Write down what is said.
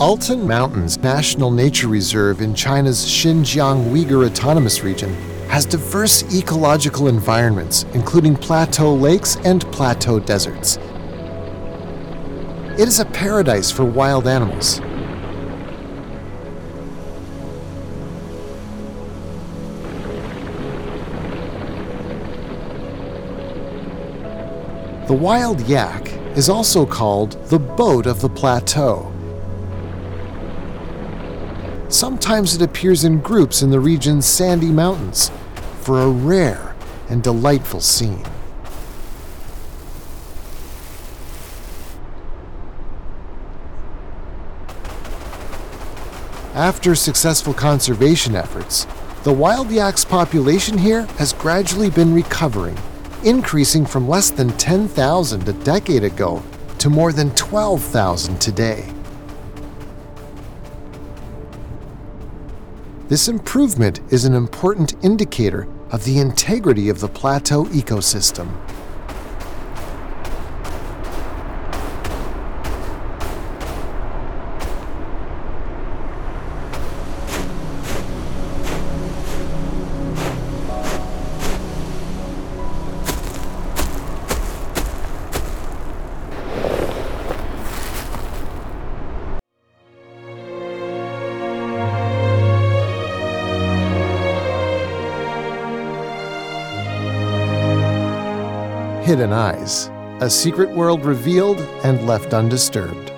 Altun Mountains National Nature Reserve in China's Xinjiang Uyghur Autonomous Region has diverse ecological environments, including plateau lakes and plateau deserts. It is a paradise for wild animals. The wild yak is also called the boat of the plateau. Sometimes it appears in groups in the region's sandy mountains for a rare and delightful scene. After successful conservation efforts, the wild yak's population here has gradually been recovering, increasing from less than 10,000 a decade ago to more than 12,000 today. This improvement is an important indicator of the integrity of the plateau ecosystem. Hidden Eyes, a secret world revealed and left undisturbed.